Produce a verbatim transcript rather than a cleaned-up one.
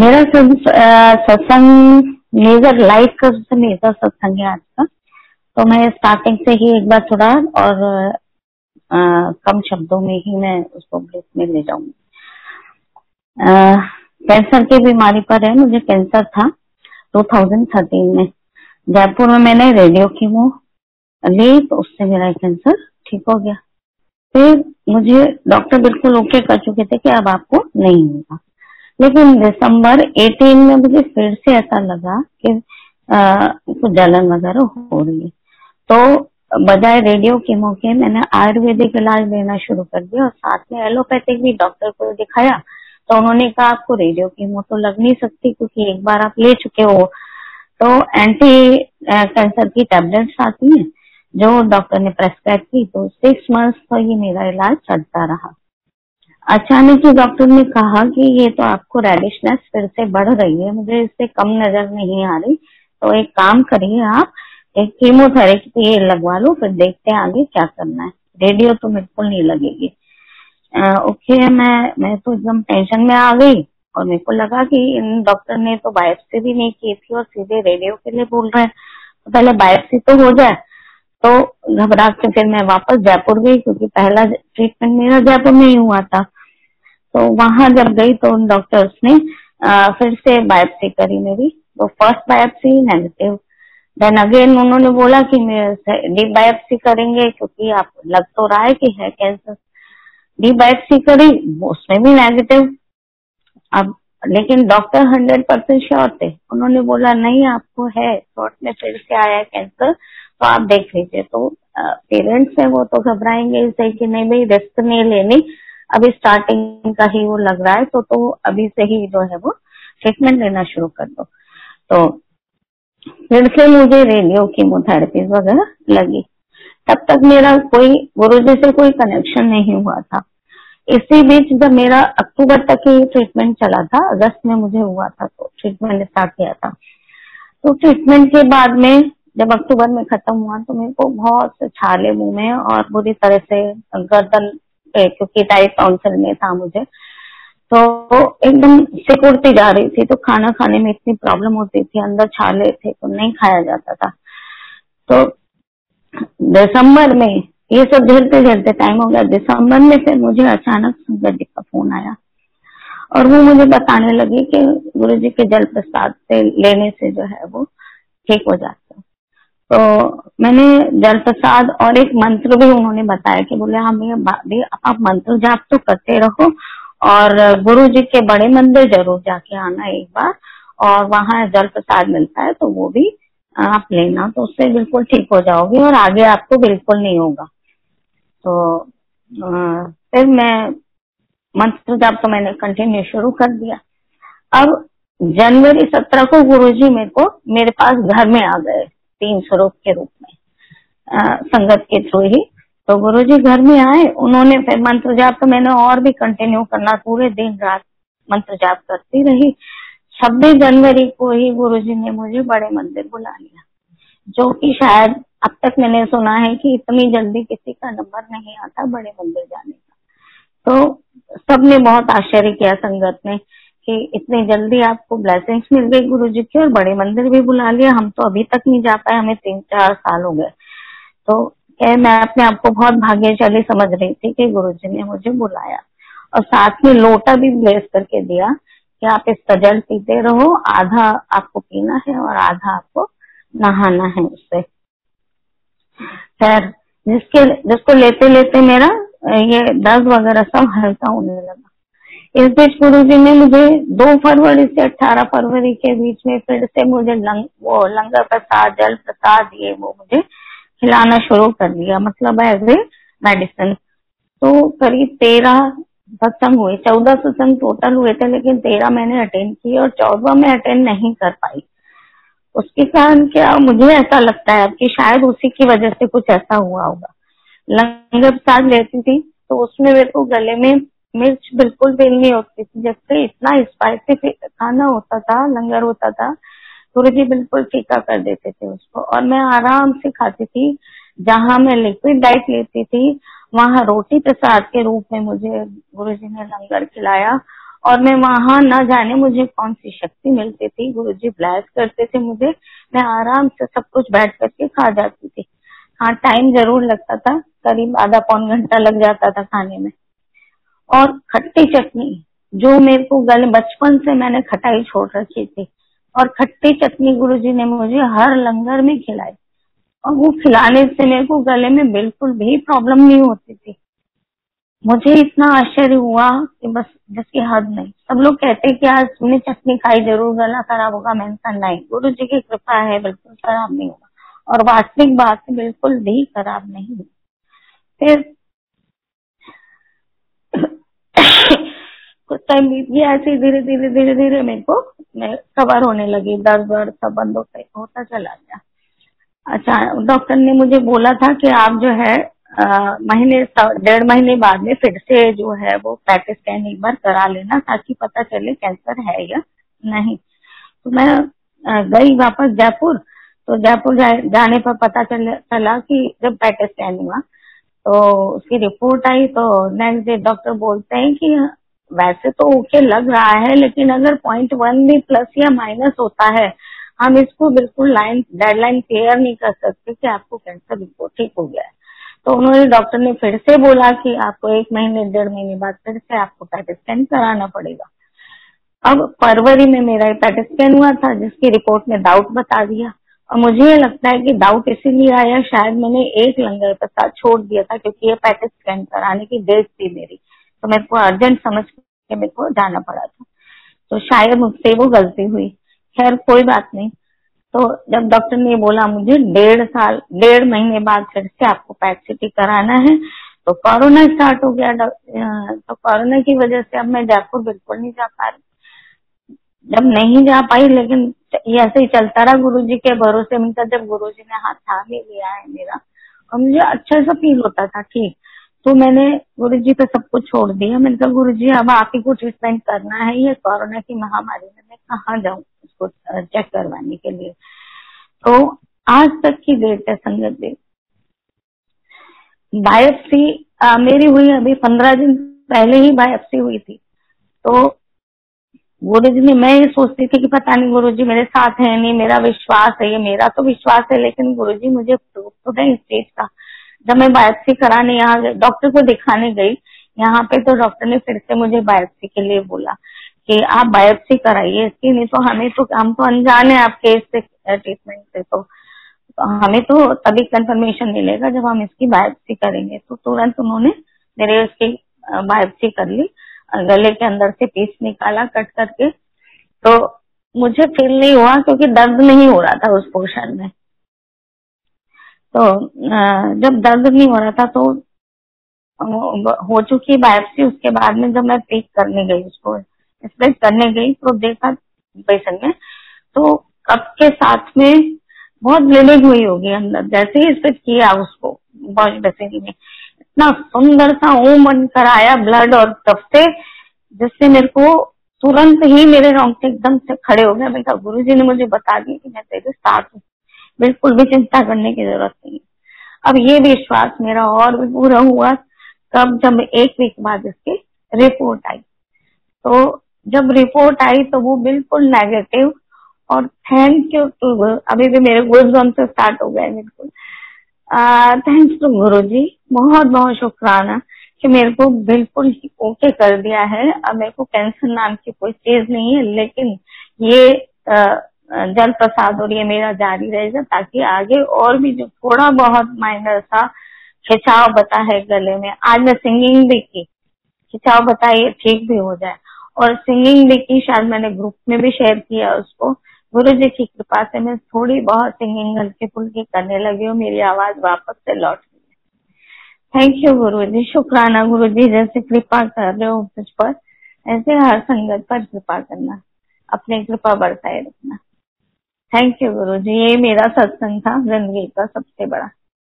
मेरा सत्संग major life का सबसे मेजर सत्संग है आज का। तो मैं स्टार्टिंग से ही एक बार थोड़ा और आ, कम शब्दों में ही मैं उसको ब्रीफ में ले जाऊंगी। कैंसर की बीमारी पर है, मुझे कैंसर था दो हज़ार तेरह में। जयपुर में मैंने रेडियो कीमो ली तो उससे मेरा कैंसर ठीक हो गया। फिर मुझे डॉक्टर बिल्कुल ओके कर चुके थे कि अब आपको नहीं होगा, लेकिन दिसंबर अठारह में मुझे फिर से ऐसा लगा कि कुछ जलन वगैरह हो रही है। तो बजाय रेडियो कीमो के मैंने आयुर्वेदिक इलाज लेना शुरू कर दिया और साथ में एलोपैथिक भी डॉक्टर को दिखाया। तो उन्होंने कहा आपको रेडियो कीमो तो लग नहीं सकती क्योंकि एक बार आप ले चुके हो। तो एंटी कैंसर की टेबलेट्स आती है जो डॉक्टर ने प्रेस्क्राइब की, तो सिक्स मंथ्स तो ये मेरा इलाज चलता रहा। अचानक ही डॉक्टर ने कहा कि ये तो आपको रेडिशनेस फिर से बढ़ रही है, मुझे इससे कम नजर नहीं आ रही, तो एक काम करिए आप एक कीमोथेरेपी लगवा लो, फिर देखते हैं आगे क्या करना है, रेडियो तो बिल्कुल नहीं लगेगी। आ, ओके मैं मैं तो एकदम टेंशन में आ गई और मेरे को लगा कि इन डॉक्टर ने तो बायोप्सी भी नहीं की थी और सीधे रेडियो के लिए बोल रहे हैं, तो पहले बायोप्सी तो हो जाए। तो घबरा के फिर मैं वापस जयपुर गई क्योंकि पहला ट्रीटमेंट मेरा जयपुर में ही हुआ था। तो वहां जब गई तो उन डॉक्टर्स ने आ, फिर से बायोप्सी करी मेरी। तो first biopsy negative, then again उन्होंने बोला कि डीप बायोप्सी करेंगे क्योंकि आप लग तो रहा है कि है कैंसर। डीप बायोप्सी करी उसमें भी नेगेटिव। अब लेकिन डॉक्टर हंड्रेड परसेंट श्योर थे, उन्होंने बोला नहीं आपको है, शॉर्ट में फिर से आया है कैंसर, तो आप देख लीजिए। तो पेरेंट्स हैं वो तो घबराएंगे इससे कि नहीं भाई रिस्क नहीं लेनी, अभी स्टार्टिंग का ही वो लग रहा है तो तो अभी से ही जो है वो ट्रीटमेंट लेना शुरू कर दो। तो फिर से मुझे रेडियो कीमोथेरेपी वगैरह लगी। तब तक मेरा कोई गुरुजी से कोई कनेक्शन नहीं हुआ था। इसी बीच जब मेरा अक्टूबर तक ही ट्रीटमेंट चला था, अगस्त में मुझे हुआ था तो ट्रीटमेंट स्टार्ट किया था। तो ट्रीटमेंट के बाद में जब अक्टूबर में खत्म हुआ तो मेरे को बहुत से छाले मुंह में और बुरी तरह से गर्दन पे, क्योंकि टाइट टॉन्सिल में था मुझे, तो एकदम सिकुड़ती जा रही थी। तो खाना खाने में इतनी प्रॉब्लम होती थी, अंदर छाले थे तो नहीं खाया जाता था। तो दिसंबर में ये सब झेलते झेलते टाइम हो गया। दिसंबर में फिर मुझे अचानक सुंदर जी का फोन आया और वो मुझे बताने लगे कि गुरु जी के जल प्रसाद से लेने से जो है वो ठीक हो जाता है। तो मैंने जल प्रसाद और एक मंत्र भी उन्होंने बताया कि बोले हाँ भैया आप मंत्र जाप तो करते रहो और गुरु जी के बड़े मंदिर जरूर जाके आना एक बार, और वहाँ जल प्रसाद मिलता है तो वो भी आप लेना, तो उससे बिल्कुल ठीक हो जाओगे और आगे आपको बिल्कुल नहीं होगा। तो आ, फिर मैं मंत्र जाप तो मैंने कंटिन्यू शुरू कर दिया। अब जनवरी सत्रह को गुरुजी मेरे को मेरे पास घर में आ गए तीन स्वरूप के रूप में, आ, संगत के थ्रू ही। तो गुरुजी घर में आए, उन्होंने फिर मंत्र जाप तो मैंने और भी कंटिन्यू करना, पूरे दिन रात मंत्र जाप करती रही। छब्बीस जनवरी को ही गुरुजी ने मुझे बड़े मंदिर बुला लिया, जो कि शायद अब तक मैंने सुना है कि इतनी जल्दी किसी का नंबर नहीं आता बड़े मंदिर जाने का। तो सबने बहुत आश्चर्य किया संगत में कि इतनी जल्दी आपको ब्लेसिंग्स मिल गई गुरुजी की और बड़े मंदिर भी बुला लिया, हम तो अभी तक नहीं जा पाए, हमें तीन चार साल हो गए। तो क्या मैं अपने आप को बहुत भाग्यशाली समझ रही थी कि गुरुजी ने मुझे बुलाया और साथ में लोटा भी ब्लेस करके दिया कि आप इसका जल पीते रहो, आधा आपको पीना है और आधा आपको नहाना है उससे। खैर जिसके जिसको लेते लेते मेरा ये दर्द वगैरह सब हल्का होने लगा। इस बीच गुरुजी ने मुझे दो फरवरी से अठारह फरवरी के बीच में फिर से मुझे लंग, वो लंगर प्रसाद जल प्रसाद ये वो मुझे खिलाना शुरू कर दिया, मतलब एज ए मेडिसिन। तो करीब तेरह सत्संग हुए, चौदह सत्संग टोटल हुए थे, लेकिन तेरह मैंने अटेंड किए और चौदह में अटेंड नहीं कर पाई। उसके कारण क्या मुझे ऐसा लगता है कि शायद उसी की वजह से कुछ ऐसा हुआ होगा। लंगर प्रसाद लेती थी तो उसमें मेरे को गले में मिर्च बिल्कुल भी नहीं होती थी, जबकि इतना स्पाइसी खाना होता था, लंगर होता था, गुरुजी बिल्कुल फीका कर देते थे उसको और मैं आराम से खाती थी। जहाँ मैं लिक्विड डाइट लेती थी वहाँ रोटी प्रसाद के रूप में मुझे गुरुजी ने लंगर खिलाया और मैं वहाँ न जाने मुझे कौन सी शक्ति मिलती थी, गुरुजी ब्लेस करते थे मुझे, मैं आराम से सब कुछ बैठ करके खा जाती थी। हाँ, टाइम जरूर लगता था, करीब आधा पौन घंटा लग जाता था खाने में। और खट्टी चटनी जो मेरे को गले, बचपन से मैंने खटाई छोड़ रखी थी और खट्टी चटनी गुरुजी ने मुझे हर लंगर में खिलाई और वो खिलाने से मेरे को गले में बिल्कुल भी प्रॉब्लम नहीं होती थी। मुझे इतना आश्चर्य हुआ कि बस जिसकी हद नहीं। सब लोग कहते कि आज तुमने चटनी खाई जरूर गला खराब होगा, मैंने कहा नहीं, गुरु जी की कृपा है बिल्कुल खराब नहीं हुआ और वास्तविक बात बिल्कुल भी खराब नहीं हुई। फिर कुछ टाइम बीत गया, ऐसे धीरे धीरे धीरे धीरे मेरे को कवर होने लगी, दर्द वर्द सब बंद होता चला गया। अच्छा, डॉक्टर ने मुझे बोला था कि आप जो है आ, महीने डेढ़ महीने बाद में फिर से जो है वो पैट स्कैन एक बार करा लेना ताकि पता चले कैंसर है या नहीं। तो मैं आ, गई वापस जयपुर। तो जयपुर जा, जाने पर पता चल, चला कि जब पैट स्कैन हुआ तो उसकी रिपोर्ट आई। तो नेक्स्ट डे डॉक्टर बोलते हैं कि वैसे तो ओके लग रहा है, लेकिन अगर पॉइंट वन भी प्लस या माइनस होता है हम इसको बिल्कुल लाइन डेडलाइन क्लियर नहीं कर सकते कि आपको कैंसर बिल्कुल ठीक हो गया है। तो उन्होंने डॉक्टर ने फिर से बोला कि आपको एक महीने डेढ़ महीने बाद फिर से आपको पैट स्कैन कराना पड़ेगा। अब फरवरी में मेरा पैट स्कैन हुआ था जिसकी रिपोर्ट में डाउट बता दिया और मुझे ये लगता है कि डाउट इसीलिए आया, शायद मैंने एक लंगर पर साथ छोड़ दिया था क्योंकि ये पैट स्कैन कराने की डेट थी मेरी, तो मेरे को अर्जेंट समझ के मेरे को जाना पड़ा था, तो शायद मुझसे वो गलती हुई। खैर कोई बात नहीं। तो जब डॉक्टर ने बोला मुझे डेढ़ साल डेढ़ महीने बाद फिर से आपको पैट सीटी कराना है, तो कोरोना स्टार्ट हो गया। तो कोरोना की वजह से अब मैं जयपुर बिल्कुल नहीं जा पा रही, जब नहीं जा पाई लेकिन ऐसे ही चलता रहा गुरुजी के भरोसे। मतलब जब गुरुजी ने हाथ थाम ही लिया है मेरा और मुझे अच्छा सा फील होता था ठीक, तो मैंने गुरुजी पे सब कुछ छोड़ दिया। मैंने कहा गुरुजी अब आप ही को ट्रीटमेंट करना है, ये कोरोना की महामारी में मैं कहाँ जाऊँ उसको चेक करवाने के लिए। तो आज तक की डेट है संगत जी, बायोप्सी मेरी हुई अभी पंद्रह दिन पहले ही बायोप्सी हुई थी। तो गुरुजी ने, मैं ये सोचती थी कि पता नहीं गुरुजी मेरे साथ है नहीं, मेरा विश्वास है, ये मेरा तो विश्वास है लेकिन गुरुजी मुझे प्रूफ तो दें इस चीज का। जब मैं बायोप्सी कराने यहाँ डॉक्टर को दिखाने गई यहाँ पे, तो डॉक्टर ने फिर से मुझे बायोप्सी के लिए बोला कि आप बायोप्सी कराइए इसकी, नहीं तो हमें तो हम तो अनजान है आपके इससे ट्रीटमेंट से, तो हमें तो तभी कंफर्मेशन मिलेगा जब हम इसकी बायोप्सी करेंगे। तो तुरंत उन्होंने मेरे उसकी बायोप्सी कर ली, गले के अंदर से पीस निकाला कट करके। तो मुझे फील नहीं हुआ क्योंकि दर्द नहीं हो रहा था उस पोर्शन में। तो जब दर्द नहीं हो रहा था तो हो चुकी बायोप्सी, उसके बाद में जब मैं पिक करने गई उसको स्प्रेड करने गई तो देखा पेशेंट में तो कप के साथ में बहुत ब्लीडिंग हुई होगी अंदर, जैसे ही स्प्रेड किया उसको वॉश बेसिन में, इतना सुंदर सा ओम बन कर आया ब्लड और कप से, जिससे मेरे को तुरंत ही मेरे रोंगटे एकदम से खड़े हो गए। मैं कहा गुरुजी ने मुझे बता दिया कि मैं तेरे साथ हूँ, बिल्कुल भी चिंता करने की जरूरत नहीं। अब ये विश्वास मेरा और भी पूरा हुआ कब, जब एक वीक बाद इसकी रिपोर्ट आई। तो जब रिपोर्ट आई तो वो बिल्कुल नेगेटिव, और थैंक यू टू, अभी भी मेरे गूज़बम्स से स्टार्ट हो गए बिल्कुल, थैंक्स टू गुरुजी, बहुत बहुत शुक्राना कि मेरे को बिल्कुल ही ओके कर दिया है। अब मेरे को कैंसर नाम की कोई चीज नहीं है, लेकिन ये आ, जल प्रसाद और ये मेरा जारी रहेगा ताकि आगे और भी जो थोड़ा बहुत माइनर सा खिंचाव बता है गले में, आज मैं सिंगिंग भी की, खिंचाव बता ये ठीक भी हो जाए और सिंगिंग भी की, शायद मैंने ग्रुप में भी शेयर किया उसको। गुरुजी की कृपा से मैं थोड़ी बहुत सिंगिंग हल्की फुल्की करने लगी हूँ, मेरी आवाज वापस से लौट गई। थैंक यू गुरुजी, शुक्राना गुरुजी, जैसे कृपा कर रहे हो मुझ पर ऐसे हर संगत पर कृपा करना, अपनी कृपा बरसाए रखना। थैंक यू गुरुजी, ये मेरा सत्संग था जिंदगी का सबसे बड़ा।